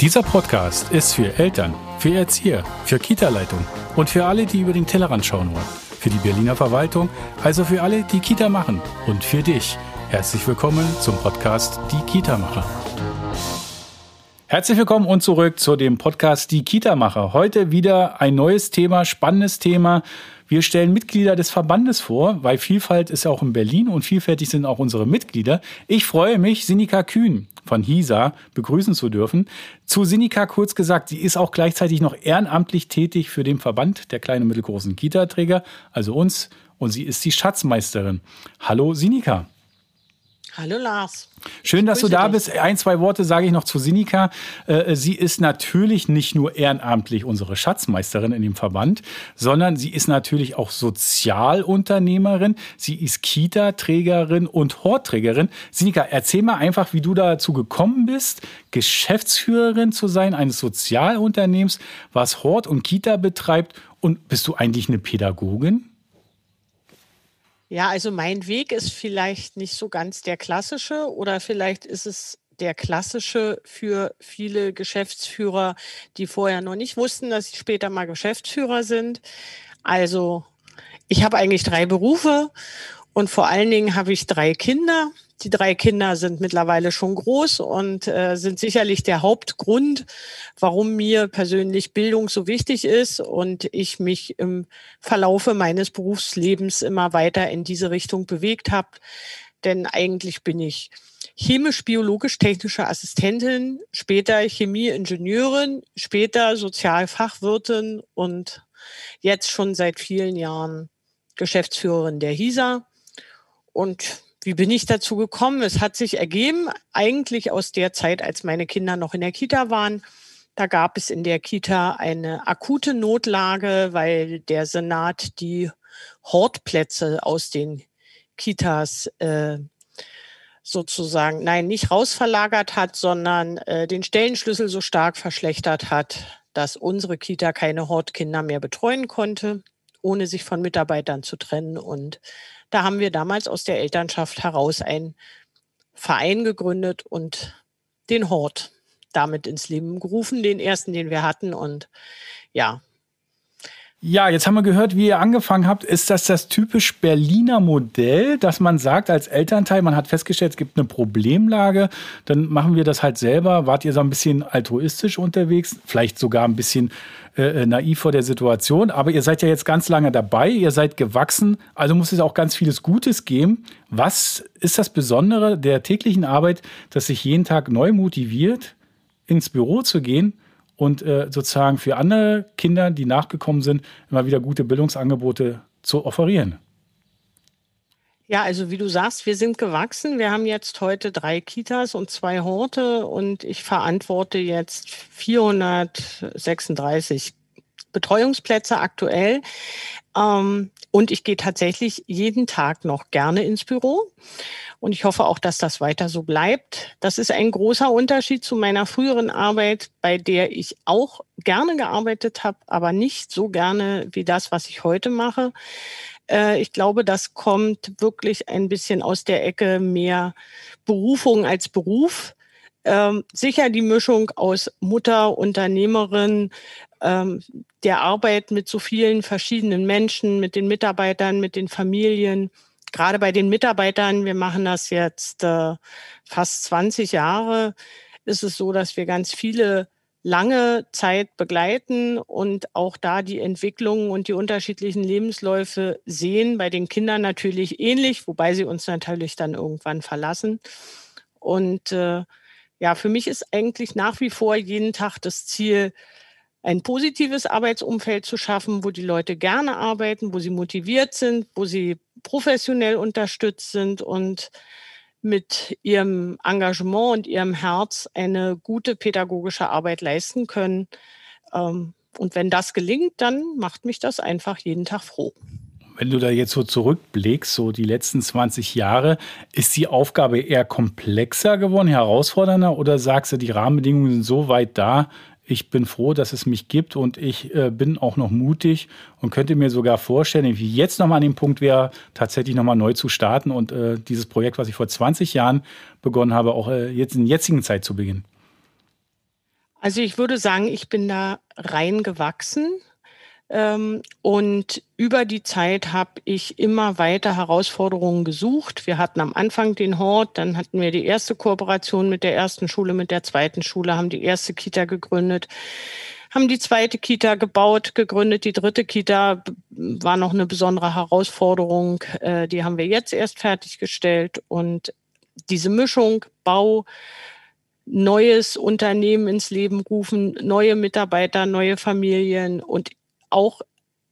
Dieser Podcast ist für Eltern, für Erzieher, für Kita-Leitung und für alle, die über den Tellerrand schauen wollen. Für die Berliner Verwaltung, also für alle, die Kita machen und für dich. Herzlich willkommen zum Podcast Die Kita-Macher. Herzlich willkommen und zurück zu dem Podcast Die Kita-Macher. Heute wieder ein neues Thema, spannendes Thema. Wir stellen Mitglieder des Verbandes vor, weil Vielfalt ist auch in Berlin und vielfältig sind auch unsere Mitglieder. Ich freue mich, Sinika Kühn von HISA begrüßen zu dürfen. Zu Sinika kurz gesagt, sie ist auch gleichzeitig noch ehrenamtlich tätig für den Verband der kleinen und mittelgroßen Kita-Träger, also uns. Und sie ist die Schatzmeisterin. Hallo Sinika. Hallo Lars. Schön, dass du da bist. Ein, zwei Worte sage ich noch zu Sinika. Sie ist natürlich nicht nur ehrenamtlich unsere Schatzmeisterin in dem Verband, sondern sie ist natürlich auch Sozialunternehmerin. Sie ist Kita-Trägerin und Hortträgerin. Sinika, erzähl mal einfach, wie du dazu gekommen bist, Geschäftsführerin zu sein eines Sozialunternehmens, was Hort und Kita betreibt. Und bist du eigentlich eine Pädagogin? Ja, also mein Weg ist vielleicht nicht so ganz der klassische oder vielleicht ist es der klassische für viele Geschäftsführer, die vorher noch nicht wussten, dass sie später mal Geschäftsführer sind. Also ich habe eigentlich 3 Berufe und vor allen Dingen habe ich 3 Kinder. Die 3 Kinder sind mittlerweile schon groß und sind sicherlich der Hauptgrund, warum mir persönlich Bildung so wichtig ist und ich mich im Verlaufe meines Berufslebens immer weiter in diese Richtung bewegt habe. Denn eigentlich bin ich chemisch-biologisch-technische Assistentin, später Chemieingenieurin, später Sozialfachwirtin und jetzt schon seit vielen Jahren Geschäftsführerin der HISA. Und wie bin ich dazu gekommen? Es hat sich ergeben, eigentlich aus der Zeit, als meine Kinder noch in der Kita waren. Da gab es in der Kita eine akute Notlage, weil der Senat die Hortplätze aus den Kitas nicht rausverlagert hat, sondern den Stellenschlüssel so stark verschlechtert hat, dass unsere Kita keine Hortkinder mehr betreuen konnte, ohne sich von Mitarbeitern zu trennen. Und da haben wir damals aus der Elternschaft heraus einen Verein gegründet und den Hort damit ins Leben gerufen, den ersten, den wir hatten. Und ja. Ja, jetzt haben wir gehört, wie ihr angefangen habt. Ist das typisch Berliner Modell, dass man sagt als Elternteil, man hat festgestellt, es gibt eine Problemlage, dann machen wir das halt selber. Wart ihr so ein bisschen altruistisch unterwegs, vielleicht sogar ein bisschen naiv vor der Situation, aber ihr seid ja jetzt ganz lange dabei, ihr seid gewachsen, also muss es auch ganz vieles Gutes geben. Was ist das Besondere der täglichen Arbeit, dass sich jeden Tag neu motiviert, ins Büro zu gehen und sozusagen für andere Kinder, die nachgekommen sind, immer wieder gute Bildungsangebote zu offerieren? Ja, also wie du sagst, wir sind gewachsen. Wir haben jetzt heute 3 Kitas und 2 Horte und ich verantworte jetzt 436 Betreuungsplätze aktuell. Und ich gehe tatsächlich jeden Tag noch gerne ins Büro. Und ich hoffe auch, dass das weiter so bleibt. Das ist ein großer Unterschied zu meiner früheren Arbeit, bei der ich auch gerne gearbeitet habe, aber nicht so gerne wie das, was ich heute mache. Ich glaube, das kommt wirklich ein bisschen aus der Ecke mehr Berufung als Beruf. Sicher die Mischung aus Mutter, Unternehmerin, der Arbeit mit so vielen verschiedenen Menschen, mit den Mitarbeitern, mit den Familien. Gerade bei den Mitarbeitern, wir machen das jetzt fast 20 Jahre, ist es so, dass wir ganz viele lange Zeit begleiten und auch da die Entwicklungen und die unterschiedlichen Lebensläufe sehen. Bei den Kindern natürlich ähnlich, wobei sie uns natürlich dann irgendwann verlassen. Und für mich ist eigentlich nach wie vor jeden Tag das Ziel, ein positives Arbeitsumfeld zu schaffen, wo die Leute gerne arbeiten, wo sie motiviert sind, wo sie professionell unterstützt sind und mit ihrem Engagement und ihrem Herz eine gute pädagogische Arbeit leisten können. Und wenn das gelingt, dann macht mich das einfach jeden Tag froh. Wenn du da jetzt so zurückblickst, so die letzten 20 Jahre, ist die Aufgabe eher komplexer geworden, herausfordernder, oder sagst du, die Rahmenbedingungen sind so weit da, ich bin froh, dass es mich gibt und ich bin auch noch mutig und könnte mir sogar vorstellen, wie jetzt nochmal an dem Punkt wäre, tatsächlich nochmal neu zu starten und dieses Projekt, was ich vor 20 Jahren begonnen habe, auch jetzt in der jetzigen Zeit zu beginnen? Also ich würde sagen, ich bin da reingewachsen. Und über die Zeit habe ich immer weiter Herausforderungen gesucht. Wir hatten am Anfang den Hort, dann hatten wir die erste Kooperation mit der ersten Schule, mit der zweiten Schule, haben die erste Kita gegründet, haben die zweite Kita gebaut, gegründet. Die dritte Kita war noch eine besondere Herausforderung. Die haben wir jetzt erst fertiggestellt. Und diese Mischung, Bau, neues Unternehmen ins Leben rufen, neue Mitarbeiter, neue Familien und auch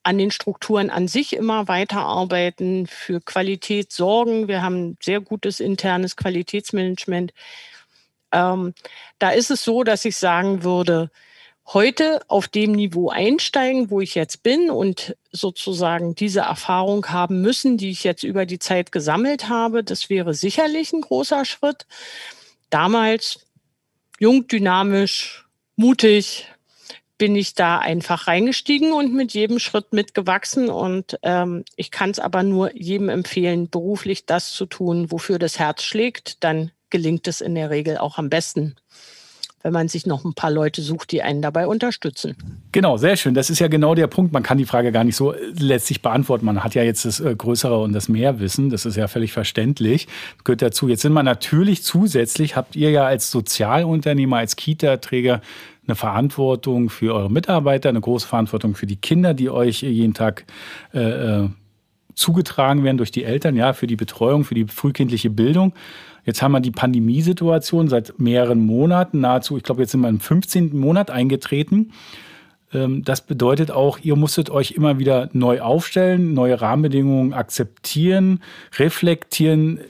an den Strukturen an sich immer weiterarbeiten, für Qualität sorgen. Wir haben sehr gutes internes Qualitätsmanagement. Da ist es so, dass ich sagen würde, heute auf dem Niveau einsteigen, wo ich jetzt bin und sozusagen diese Erfahrung haben müssen, die ich jetzt über die Zeit gesammelt habe, das wäre sicherlich ein großer Schritt. Damals, jung, dynamisch, mutig, bin ich da einfach reingestiegen und mit jedem Schritt mitgewachsen. Und ich kann es aber nur jedem empfehlen, beruflich das zu tun, wofür das Herz schlägt. Dann gelingt es in der Regel auch am besten, wenn man sich noch ein paar Leute sucht, die einen dabei unterstützen. Genau, sehr schön. Das ist ja genau der Punkt. Man kann die Frage gar nicht so letztlich beantworten. Man hat ja jetzt das größere und das Mehrwissen. Das ist ja völlig verständlich. Das gehört dazu. Jetzt sind wir natürlich zusätzlich, habt ihr ja als Sozialunternehmer, als Kita-Träger eine Verantwortung für eure Mitarbeiter, eine große Verantwortung für die Kinder, die euch jeden Tag zugetragen werden durch die Eltern, ja, für die Betreuung, für die frühkindliche Bildung. Jetzt haben wir die Pandemiesituation seit mehreren Monaten, nahezu, ich glaube, jetzt sind wir im 15. Monat eingetreten. Das bedeutet auch, ihr musstet euch immer wieder neu aufstellen, neue Rahmenbedingungen akzeptieren, reflektieren,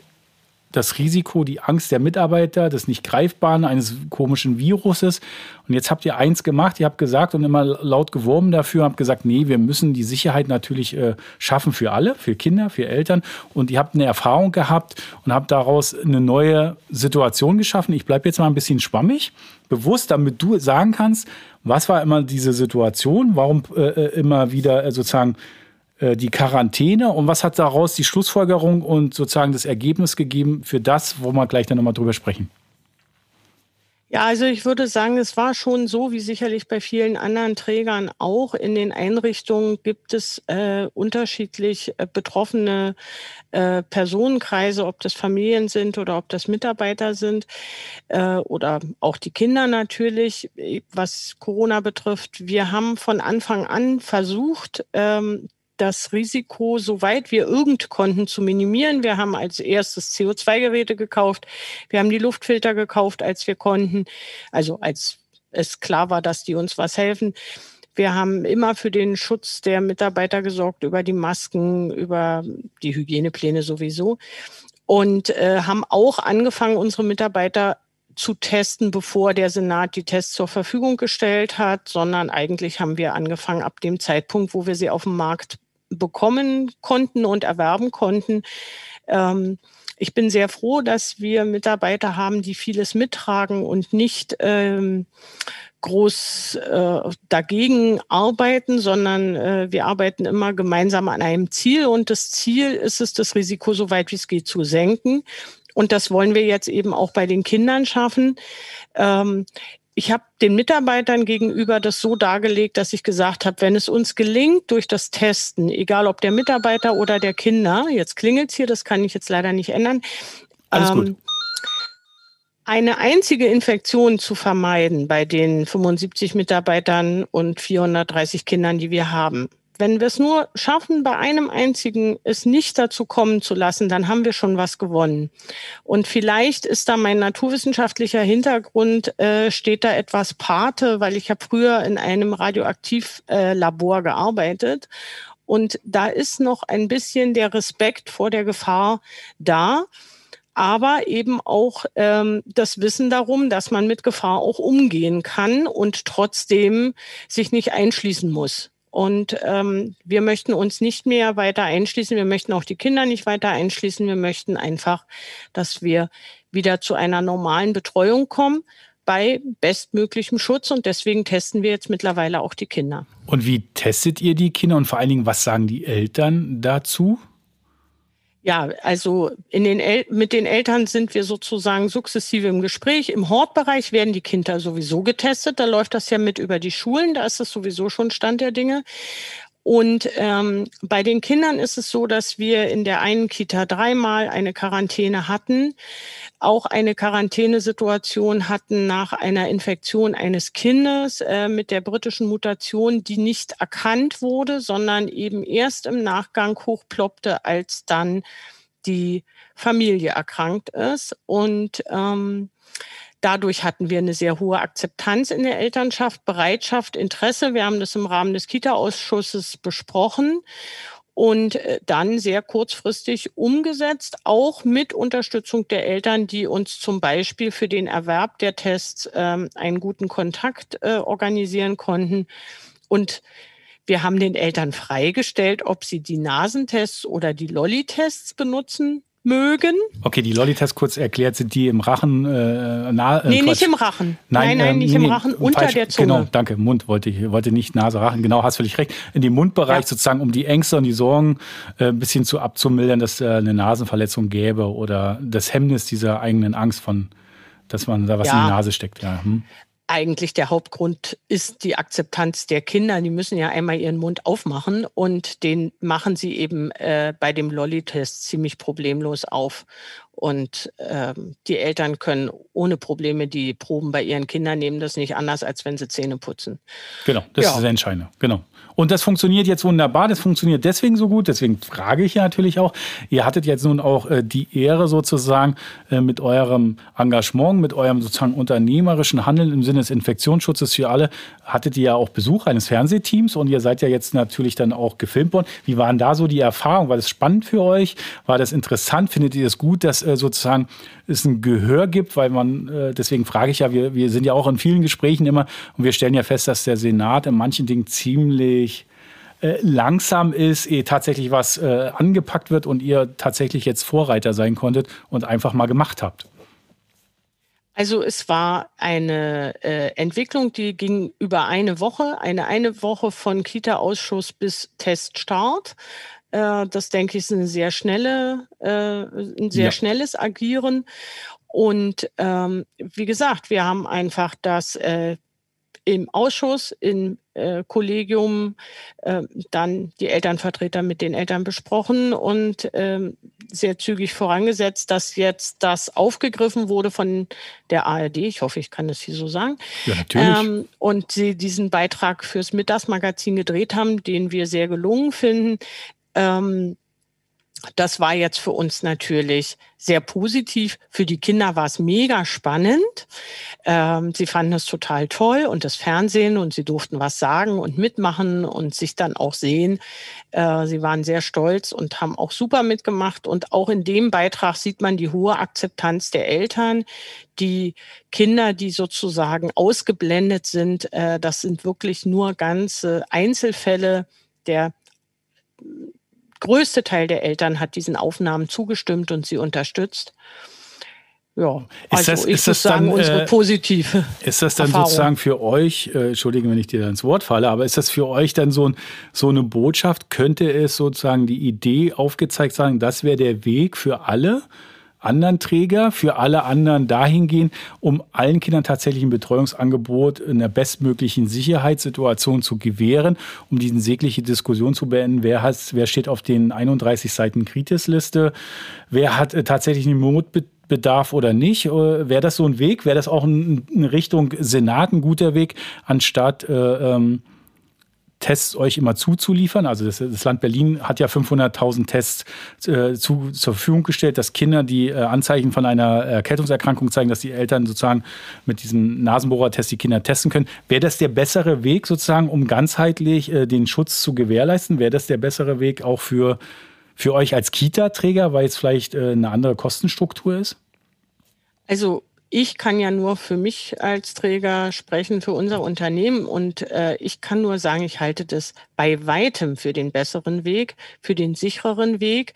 das Risiko, die Angst der Mitarbeiter, das Nicht-Greifbaren eines komischen Viruses. Und jetzt habt ihr eins gemacht, ihr habt gesagt und immer laut geworben dafür, habt gesagt, nee, wir müssen die Sicherheit natürlich schaffen für alle, für Kinder, für Eltern. Und ihr habt eine Erfahrung gehabt und habt daraus eine neue Situation geschaffen. Ich bleibe jetzt mal ein bisschen schwammig, bewusst, damit du sagen kannst, was war immer diese Situation, warum immer wieder sozusagen die Quarantäne und was hat daraus die Schlussfolgerung und sozusagen das Ergebnis gegeben für das, wo wir gleich dann nochmal drüber sprechen? Ja, also ich würde sagen, es war schon so, wie sicherlich bei vielen anderen Trägern auch. In den Einrichtungen gibt es unterschiedlich betroffene Personenkreise, ob das Familien sind oder ob das Mitarbeiter sind oder auch die Kinder natürlich, was Corona betrifft. Wir haben von Anfang an versucht, das Risiko, soweit wir irgend konnten, zu minimieren. Wir haben als erstes CO2-Geräte gekauft. Wir haben die Luftfilter gekauft, als wir konnten. Also als es klar war, dass die uns was helfen. Wir haben immer für den Schutz der Mitarbeiter gesorgt, über die Masken, über die Hygienepläne sowieso. Und haben auch angefangen, unsere Mitarbeiter zu testen, bevor der Senat die Tests zur Verfügung gestellt hat, sondern eigentlich haben wir angefangen, ab dem Zeitpunkt, wo wir sie auf dem Markt bekommen konnten und erwerben konnten. Ich bin sehr froh, dass wir Mitarbeiter haben, die vieles mittragen und nicht groß dagegen arbeiten, sondern wir arbeiten immer gemeinsam an einem Ziel. Und das Ziel ist es, das Risiko so weit wie es geht zu senken. Und das wollen wir jetzt eben auch bei den Kindern schaffen. Ich habe den Mitarbeitern gegenüber das so dargelegt, dass ich gesagt habe, wenn es uns gelingt, durch das Testen, egal ob der Mitarbeiter oder der Kinder, jetzt klingelt es hier, das kann ich jetzt leider nicht ändern, alles gut, eine einzige Infektion zu vermeiden bei den 75 Mitarbeitern und 430 Kindern, die wir haben. Wenn wir es nur schaffen, bei einem einzigen es nicht dazu kommen zu lassen, dann haben wir schon was gewonnen. Und vielleicht ist da mein naturwissenschaftlicher Hintergrund, steht da etwas Pate, weil ich habe früher in einem Radioaktivlabor gearbeitet. Und da ist noch ein bisschen der Respekt vor der Gefahr da, aber eben auch das Wissen darum, dass man mit Gefahr auch umgehen kann und trotzdem sich nicht einschließen muss. Und wir möchten uns nicht mehr weiter einschließen. Wir möchten auch die Kinder nicht weiter einschließen. Wir möchten einfach, dass wir wieder zu einer normalen Betreuung kommen bei bestmöglichem Schutz. Und deswegen testen wir jetzt mittlerweile auch die Kinder. Und wie testet ihr die Kinder? Und vor allen Dingen, was sagen die Eltern dazu? Ja, also mit den Eltern sind wir sozusagen sukzessive im Gespräch. Im Hortbereich werden die Kinder sowieso getestet. Da läuft das ja mit über die Schulen. Da ist das sowieso schon Stand der Dinge. Und bei den Kindern ist es so, dass wir in der einen Kita dreimal eine Quarantäne hatten, auch eine Quarantänesituation hatten nach einer Infektion eines Kindes mit der britischen Mutation, die nicht erkannt wurde, sondern eben erst im Nachgang hochploppte, als dann die Familie erkrankt ist. Und dadurch hatten wir eine sehr hohe Akzeptanz in der Elternschaft, Bereitschaft, Interesse. Wir haben das im Rahmen des Kita-Ausschusses besprochen und dann sehr kurzfristig umgesetzt, auch mit Unterstützung der Eltern, die uns zum Beispiel für den Erwerb der Tests einen guten Kontakt organisieren konnten. Und wir haben den Eltern freigestellt, ob sie die Nasentests oder die Lolli-Tests benutzen mögen. Okay, die Lolli-Tests kurz erklärt, sind die im Rachen? Nicht im Rachen. Nein, nicht im Rachen, unter der Zunge. Genau, danke, Mund wollte nicht Nase, Rachen, genau, hast völlig recht. In dem Mundbereich sozusagen, um die Ängste und die Sorgen ein bisschen abzumildern, dass eine Nasenverletzung gäbe oder das Hemmnis dieser eigenen Angst von, dass man da was in die Nase steckt. Ja. Eigentlich der Hauptgrund ist die Akzeptanz der Kinder. Die müssen ja einmal ihren Mund aufmachen und den machen sie eben bei dem Lolli-Test ziemlich problemlos auf. Und die Eltern können ohne Probleme die Proben bei ihren Kindern nehmen. Das ist nicht anders, als wenn sie Zähne putzen. Genau, das ist das Entscheidende. Genau. Und das funktioniert jetzt wunderbar. Das funktioniert deswegen so gut. Deswegen frage ich ja natürlich auch. Ihr hattet jetzt nun auch die Ehre sozusagen mit eurem Engagement, mit eurem sozusagen unternehmerischen Handeln im Sinne des Infektionsschutzes für alle, hattet ihr ja auch Besuch eines Fernsehteams und ihr seid ja jetzt natürlich dann auch gefilmt worden. Wie waren da so die Erfahrungen? War das spannend für euch? War das interessant? Findet ihr es gut, dass sozusagen es ein Gehör gibt? Weil man, deswegen frage ich ja, wir sind ja auch in vielen Gesprächen immer und wir stellen ja fest, dass der Senat in manchen Dingen ziemlich langsam ist, ehe tatsächlich was angepackt wird und ihr tatsächlich jetzt Vorreiter sein konntet und einfach mal gemacht habt. Also es war eine Entwicklung, die ging über eine Woche. Eine Woche von Kita-Ausschuss bis Teststart. Das, denke ich, ist ein sehr schnelles Agieren. Und wie gesagt, wir haben einfach das im Ausschuss, im Kollegium dann die Elternvertreter mit den Eltern besprochen und sehr zügig vorangesetzt, dass jetzt das aufgegriffen wurde von der ARD. Ich hoffe, ich kann das hier so sagen. Ja, natürlich. Und sie diesen Beitrag fürs Mittagsmagazin gedreht haben, den wir sehr gelungen finden. Das war jetzt für uns natürlich sehr positiv. Für die Kinder war es mega spannend. Sie fanden es total toll und das Fernsehen und sie durften was sagen und mitmachen und sich dann auch sehen. Sie waren sehr stolz und haben auch super mitgemacht. Und auch in dem Beitrag sieht man die hohe Akzeptanz der Eltern. Die Kinder, die sozusagen ausgeblendet sind, das sind wirklich nur ganze Einzelfälle. Der größte Teil der Eltern hat diesen Aufnahmen zugestimmt und sie unterstützt. Ja, unsere positive Erfahrung. Ist das dann sozusagen für euch, entschuldigen, wenn ich dir da ins Wort falle, aber ist das für euch dann so eine Botschaft? Könnte es sozusagen die Idee aufgezeigt sein, das wäre der Weg für alle anderen Träger, für alle anderen dahingehend, um allen Kindern tatsächlich ein Betreuungsangebot in der bestmöglichen Sicherheitssituation zu gewähren, um diese sägliche Diskussion zu beenden, wer steht auf den 31 Seiten Kritisliste, wer hat tatsächlich einen Notbedarf oder nicht, wäre das so ein Weg, wäre das auch in Richtung Senat ein guter Weg, anstatt Tests euch immer zuzuliefern. Also das Land Berlin hat ja 500.000 Tests zur Verfügung gestellt, dass Kinder, die Anzeichen von einer Erkältungserkrankung zeigen, dass die Eltern sozusagen mit diesem Nasenbohrertest die Kinder testen können. Wäre das der bessere Weg sozusagen, um ganzheitlich den Schutz zu gewährleisten? Wäre das der bessere Weg auch für euch als Kita-Träger, weil es vielleicht eine andere Kostenstruktur ist? Also ich kann ja nur für mich als Träger sprechen, für unser Unternehmen. Und ich kann nur sagen, ich halte das bei weitem für den besseren Weg, für den sichereren Weg.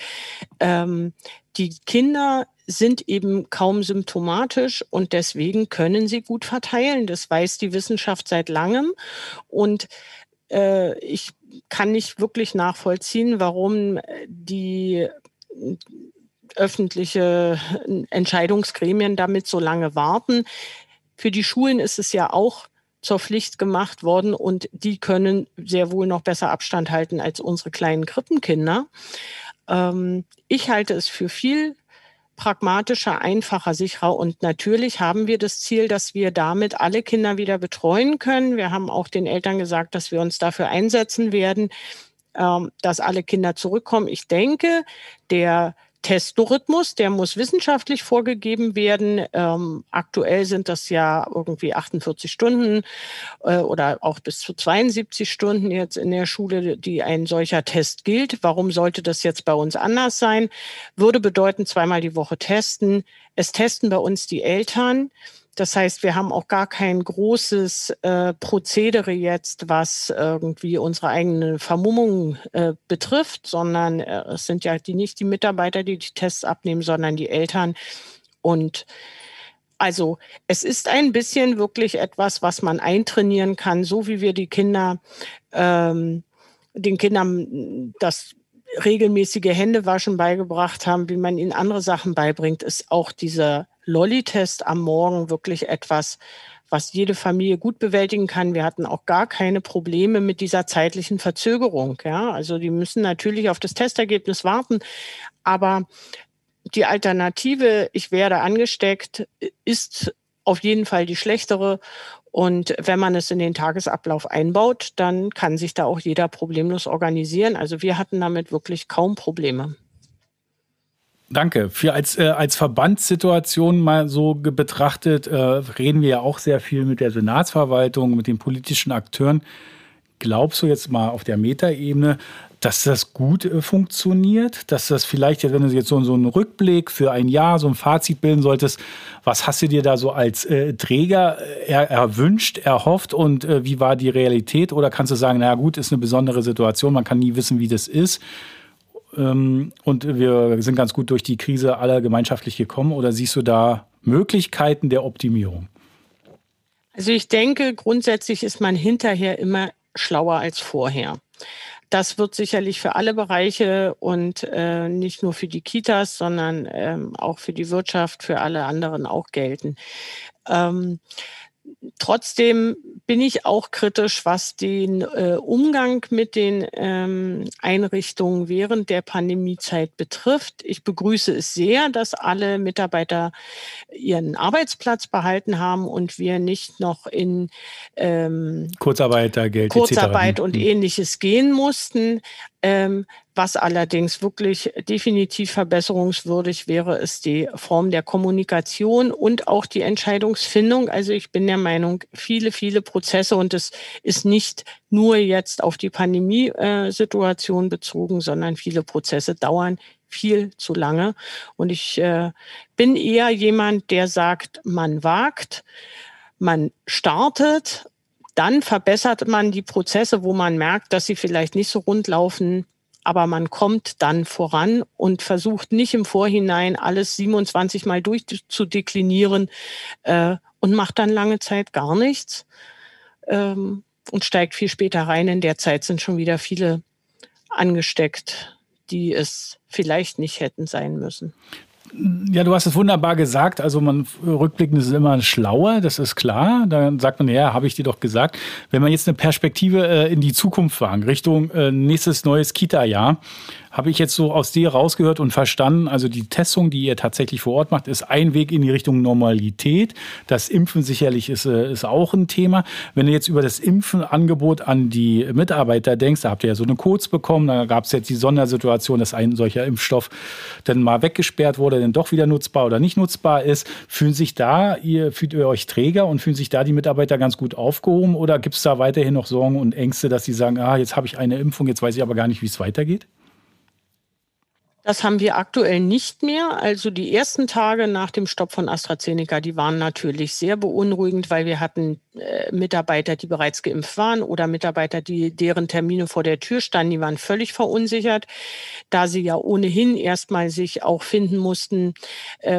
Die Kinder sind eben kaum symptomatisch und deswegen können sie gut verteilen. Das weiß die Wissenschaft seit langem. Und ich kann nicht wirklich nachvollziehen, warum die öffentliche Entscheidungsgremien damit so lange warten. Für die Schulen ist es ja auch zur Pflicht gemacht worden und die können sehr wohl noch besser Abstand halten als unsere kleinen Krippenkinder. Ich halte es für viel pragmatischer, einfacher, sicherer und natürlich haben wir das Ziel, dass wir damit alle Kinder wieder betreuen können. Wir haben auch den Eltern gesagt, dass wir uns dafür einsetzen werden, dass alle Kinder zurückkommen. Ich denke, der Testorhythmus, der muss wissenschaftlich vorgegeben werden. Aktuell sind das ja irgendwie 48 Stunden oder auch bis zu 72 Stunden jetzt in der Schule, die ein solcher Test gilt. Warum sollte das jetzt bei uns anders sein? Würde bedeuten, zweimal die Woche testen. Es testen bei uns die Eltern. Das heißt, wir haben auch gar kein großes Prozedere jetzt, was irgendwie unsere eigene Vermummung betrifft, sondern es sind ja nicht die Mitarbeiter, die die Tests abnehmen, sondern die Eltern. Und also es ist ein bisschen wirklich etwas, was man eintrainieren kann, so wie wir die Kinder, den Kindern das regelmäßige Händewaschen beigebracht haben, wie man ihnen andere Sachen beibringt, ist auch dieser Lolli-Test am Morgen wirklich etwas, was jede Familie gut bewältigen kann. Wir hatten auch gar keine Probleme mit dieser zeitlichen Verzögerung. Ja? Also die müssen natürlich auf das Testergebnis warten, aber die Alternative, ich werde angesteckt, ist auf jeden Fall die schlechtere. Und wenn man es in den Tagesablauf einbaut, dann kann sich da auch jeder problemlos organisieren. Also wir hatten damit wirklich kaum Probleme. Danke. Für als Verbandssituation mal so betrachtet, reden wir ja auch sehr viel mit der Senatsverwaltung, mit den politischen Akteuren. Glaubst du jetzt mal auf der Metaebene, dass das gut funktioniert? Dass das vielleicht, wenn du jetzt so einen Rückblick für ein Jahr, so ein Fazit bilden solltest, was hast du dir da so als Träger erwünscht, erhofft und wie war die Realität? Oder kannst du sagen, naja gut, ist eine besondere Situation, man kann nie wissen, wie das ist? Und wir sind ganz gut durch die Krise alle gemeinschaftlich gekommen. Oder siehst du da Möglichkeiten der Optimierung? Also ich denke, grundsätzlich ist man hinterher immer schlauer als vorher. Das wird sicherlich für alle Bereiche und nicht nur für die Kitas, sondern auch für die Wirtschaft, für alle anderen auch gelten. Trotzdem bin ich auch kritisch, was den Umgang mit den Einrichtungen während der Pandemiezeit betrifft. Ich begrüße es sehr, dass alle Mitarbeiter ihren Arbeitsplatz behalten haben und wir nicht noch in Kurzarbeitergeld, Kurzarbeit und Ähnliches gehen mussten. Was allerdings wirklich definitiv verbesserungswürdig wäre, ist die Form der Kommunikation und auch die Entscheidungsfindung. Also ich bin der Meinung, viele Prozesse und es ist nicht nur jetzt auf die Pandemiesituation bezogen, sondern viele Prozesse dauern viel zu lange. Und ich bin eher jemand, der sagt, man wagt, man startet, dann verbessert man die Prozesse, wo man merkt, dass sie vielleicht nicht so rund laufen, aber man kommt dann voran und versucht nicht im Vorhinein alles 27 Mal durchzudeklinieren und macht dann lange Zeit gar nichts und steigt viel später rein. In der Zeit sind schon wieder viele angesteckt, die es vielleicht nicht hätten sein müssen. Ja, du hast es wunderbar gesagt. Also man rückblickend ist immer schlauer, das ist klar. Dann sagt man, ja, habe ich dir doch gesagt. Wenn man jetzt eine Perspektive in die Zukunft wagen, Richtung nächstes neues Kita-Jahr, habe ich jetzt so aus dir rausgehört und verstanden, also die Testung, die ihr tatsächlich vor Ort macht, ist ein Weg in die Richtung Normalität. Das Impfen sicherlich ist auch ein Thema. Wenn du jetzt über das Impfenangebot an die Mitarbeiter denkst, da habt ihr ja so eine Codes bekommen, da gab es jetzt die Sondersituation, dass ein solcher Impfstoff dann mal weggesperrt wurde, dann doch wieder nutzbar oder nicht nutzbar ist. Fühlt ihr euch Träger und fühlen sich da die Mitarbeiter ganz gut aufgehoben? Oder gibt es da weiterhin noch Sorgen und Ängste, dass sie sagen, jetzt habe ich eine Impfung, jetzt weiß ich aber gar nicht, wie es weitergeht? Das haben wir aktuell nicht mehr. Also die ersten Tage nach dem Stopp von AstraZeneca, die waren natürlich sehr beunruhigend, weil wir hatten Mitarbeiter, die bereits geimpft waren oder Mitarbeiter, deren Termine vor der Tür standen, die waren völlig verunsichert, da sie ja ohnehin erstmal sich auch finden mussten,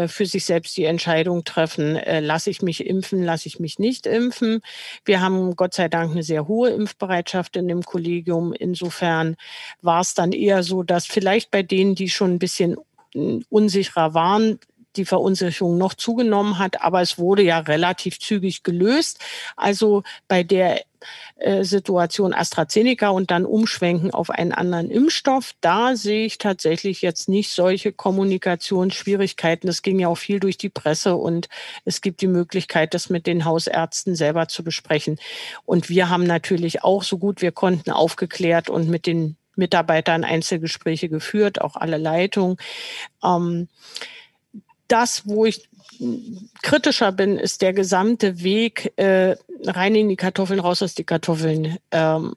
für sich selbst die Entscheidung treffen, lasse ich mich impfen, lasse ich mich nicht impfen. Wir haben Gott sei Dank eine sehr hohe Impfbereitschaft in dem Kollegium. Insofern war es dann eher so, dass vielleicht bei denen, die schon ein bisschen unsicherer waren, die Verunsicherung noch zugenommen hat. Aber es wurde ja relativ zügig gelöst. Also bei der Situation AstraZeneca und dann umschwenken auf einen anderen Impfstoff, da sehe ich tatsächlich jetzt nicht solche Kommunikationsschwierigkeiten. Das ging ja auch viel durch die Presse und es gibt die Möglichkeit, das mit den Hausärzten selber zu besprechen. Und wir haben natürlich auch so gut wir konnten aufgeklärt und mit den Mitarbeitern Einzelgespräche geführt, auch alle Leitungen. Das, wo ich kritischer bin, ist der gesamte Weg rein in die Kartoffeln, raus aus die Kartoffeln.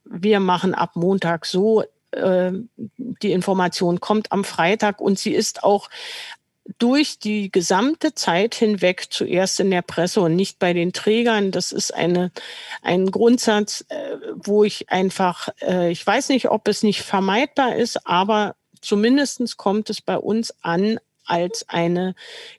Wir machen ab Montag so, die Information kommt am Freitag und sie ist auch durch die gesamte Zeit hinweg zuerst in der Presse und nicht bei den Trägern. Das ist ein Grundsatz, wo ich einfach, ich weiß nicht, ob es nicht vermeidbar ist, aber zumindest kommt es bei uns an, als eine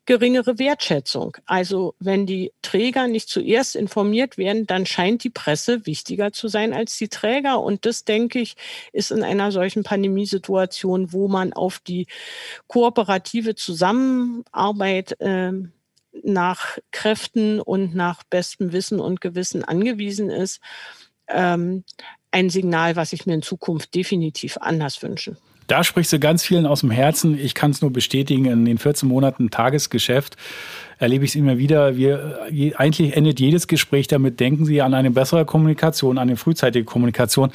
geringere Wertschätzung. Also wenn die Träger nicht zuerst informiert werden, dann scheint die Presse wichtiger zu sein als die Träger. Und das, denke ich, ist in einer solchen Pandemiesituation, wo man auf die kooperative Zusammenarbeit nach Kräften und nach bestem Wissen und Gewissen angewiesen ist, ein Signal, was ich mir in Zukunft definitiv anders wünsche. Da sprichst du ganz vielen aus dem Herzen. Ich kann es nur bestätigen, in den 14 Monaten Tagesgeschäft erlebe ich es immer wieder. Eigentlich endet jedes Gespräch damit, denken Sie an eine bessere Kommunikation, an eine frühzeitige Kommunikation.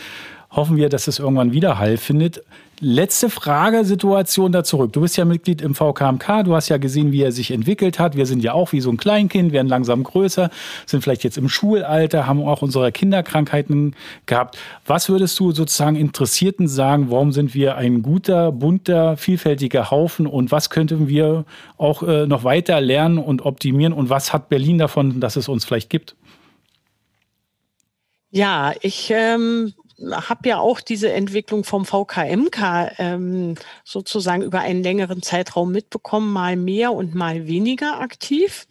Hoffen wir, dass es irgendwann wieder Heil findet. Letzte Frage, Situation da zurück. Du bist ja Mitglied im VKMK, du hast ja gesehen, wie er sich entwickelt hat. Wir sind ja auch wie so ein Kleinkind, werden langsam größer, sind vielleicht jetzt im Schulalter, haben auch unsere Kinderkrankheiten gehabt. Was würdest du sozusagen Interessierten sagen, warum sind wir ein guter, bunter, vielfältiger Haufen und was könnten wir auch noch weiter lernen und optimieren und was hat Berlin davon, dass es uns vielleicht gibt? Ja, ich habe ja auch diese Entwicklung vom VKMK sozusagen über einen längeren Zeitraum mitbekommen, mal mehr und mal weniger aktiv,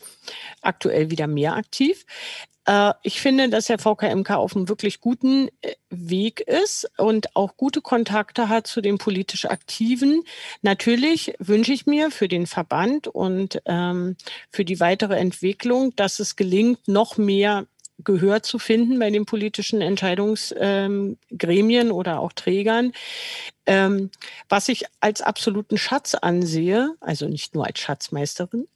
aktuell wieder mehr aktiv. Ich finde, dass der VKMK auf einem wirklich guten Weg ist und auch gute Kontakte hat zu den politisch Aktiven. Natürlich wünsche ich mir für den Verband und für die weitere Entwicklung, dass es gelingt, noch mehr Gehör zu finden bei den politischen Entscheidungsgremien oder auch Trägern. Was ich als absoluten Schatz ansehe, also nicht nur als Schatzmeisterin,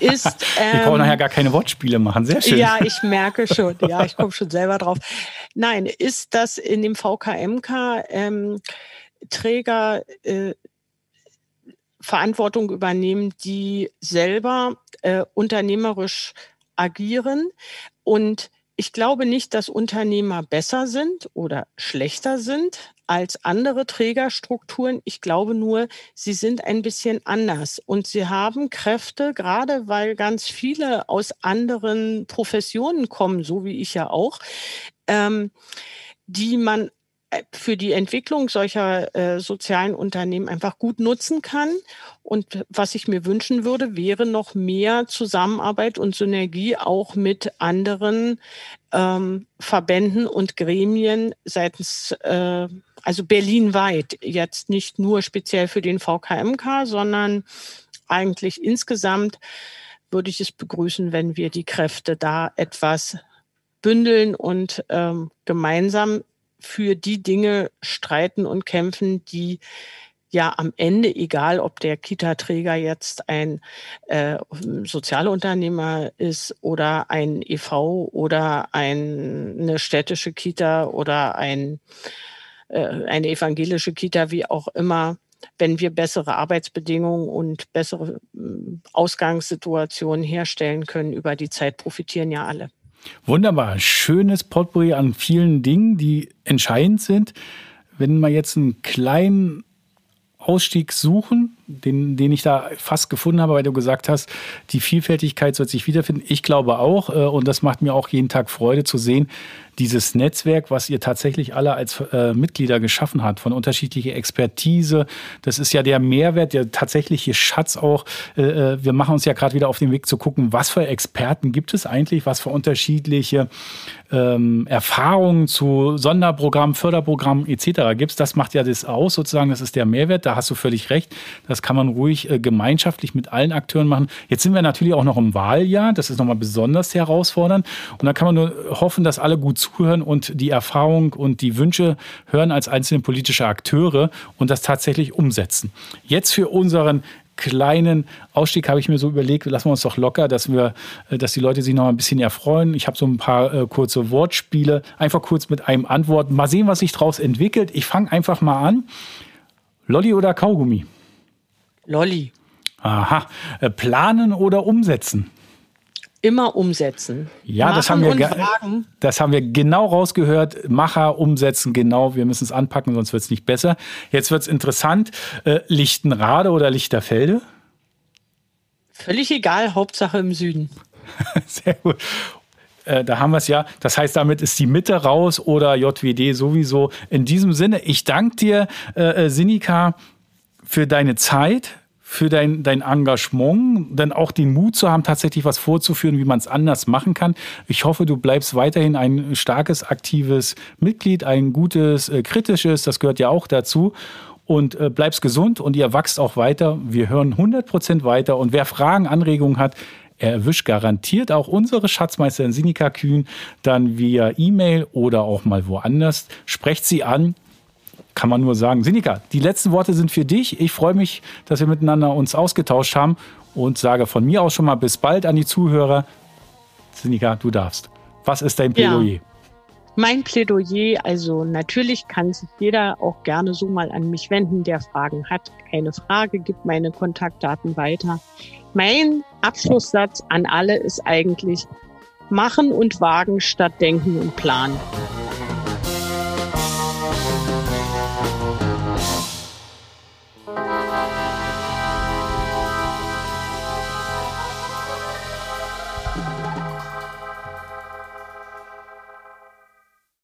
ist... Wir brauchen nachher gar keine Wortspiele machen, sehr schön. Ja, ich merke schon, ja, ich komme schon selber drauf. Nein, ist, dass in dem VKMK Träger Verantwortung übernehmen, die selber unternehmerisch agieren. Und ich glaube nicht, dass Unternehmer besser sind oder schlechter sind als andere Trägerstrukturen. Ich glaube nur, sie sind ein bisschen anders und sie haben Kräfte, gerade weil ganz viele aus anderen Professionen kommen, so wie ich ja auch, die man für die Entwicklung solcher sozialen Unternehmen einfach gut nutzen kann. Und was ich mir wünschen würde, wäre noch mehr Zusammenarbeit und Synergie auch mit anderen Verbänden und Gremien seitens, also berlinweit, jetzt nicht nur speziell für den VKMK, sondern eigentlich insgesamt würde ich es begrüßen, wenn wir die Kräfte da etwas bündeln und gemeinsam für die Dinge streiten und kämpfen, die ja am Ende, egal ob der Kita-Träger jetzt ein Sozialunternehmer ist oder ein e.V. oder eine städtische Kita oder eine evangelische Kita, wie auch immer, wenn wir bessere Arbeitsbedingungen und bessere Ausgangssituationen herstellen können, über die Zeit profitieren ja alle. Wunderbar, schönes Potpourri an vielen Dingen, die entscheidend sind. Wenn wir jetzt einen kleinen Ausstieg suchen, den ich da fast gefunden habe, weil du gesagt hast, die Vielfältigkeit soll sich wiederfinden. Ich glaube auch, und das macht mir auch jeden Tag Freude zu sehen, dieses Netzwerk, was ihr tatsächlich alle als Mitglieder geschaffen habt, von unterschiedlicher Expertise. Das ist ja der Mehrwert, der tatsächliche Schatz auch. Wir machen uns ja gerade wieder auf den Weg zu gucken, was für Experten gibt es eigentlich, was für unterschiedliche Erfahrungen zu Sonderprogrammen, Förderprogrammen etc. gibt es. Das macht ja das aus sozusagen, das ist der Mehrwert, da hast du völlig recht. Das kann man ruhig gemeinschaftlich mit allen Akteuren machen. Jetzt sind wir natürlich auch noch im Wahljahr, das ist nochmal besonders herausfordernd. Und da kann man nur hoffen, dass alle gut zuhören und die Erfahrung und die Wünsche hören als einzelne politische Akteure und das tatsächlich umsetzen. Jetzt für unseren kleinen Ausstieg habe ich mir so überlegt, lassen wir uns doch locker, dass die Leute sich noch ein bisschen erfreuen. Ich habe so ein paar kurze Wortspiele, einfach kurz mit einem Antworten. Mal sehen, was sich daraus entwickelt. Ich fange einfach mal an. Lolli oder Kaugummi? Lolli. Aha. Planen oder umsetzen? Immer umsetzen. Ja, das haben wir genau rausgehört. Macher, umsetzen, genau. Wir müssen es anpacken, sonst wird es nicht besser. Jetzt wird es interessant. Lichtenrade oder Lichterfelde? Völlig egal, Hauptsache im Süden. Sehr gut. Da haben wir es ja. Das heißt, damit ist die Mitte raus oder JWD sowieso. In diesem Sinne, ich danke dir, Sinika, für deine Zeit, für dein Engagement, dann auch den Mut zu haben, tatsächlich was vorzuführen, wie man es anders machen kann. Ich hoffe, du bleibst weiterhin ein starkes, aktives Mitglied, ein gutes, kritisches, das gehört ja auch dazu. Und bleibst gesund und ihr wachst auch weiter. Wir hören 100% weiter. Und wer Fragen, Anregungen hat, er erwischt garantiert auch unsere Schatzmeisterin Sinika Kühn dann via E-Mail oder auch mal woanders. Sprecht sie an. Kann man nur sagen. Sinika, die letzten Worte sind für dich. Ich freue mich, dass wir miteinander uns ausgetauscht haben und sage von mir aus schon mal bis bald an die Zuhörer. Sinika, du darfst. Was ist dein Plädoyer? Ja, mein Plädoyer, also natürlich kann sich jeder auch gerne so mal an mich wenden, der Fragen hat. Keine Frage, gibt meine Kontaktdaten weiter. Mein Abschlusssatz an alle ist eigentlich: Machen und wagen statt denken und planen.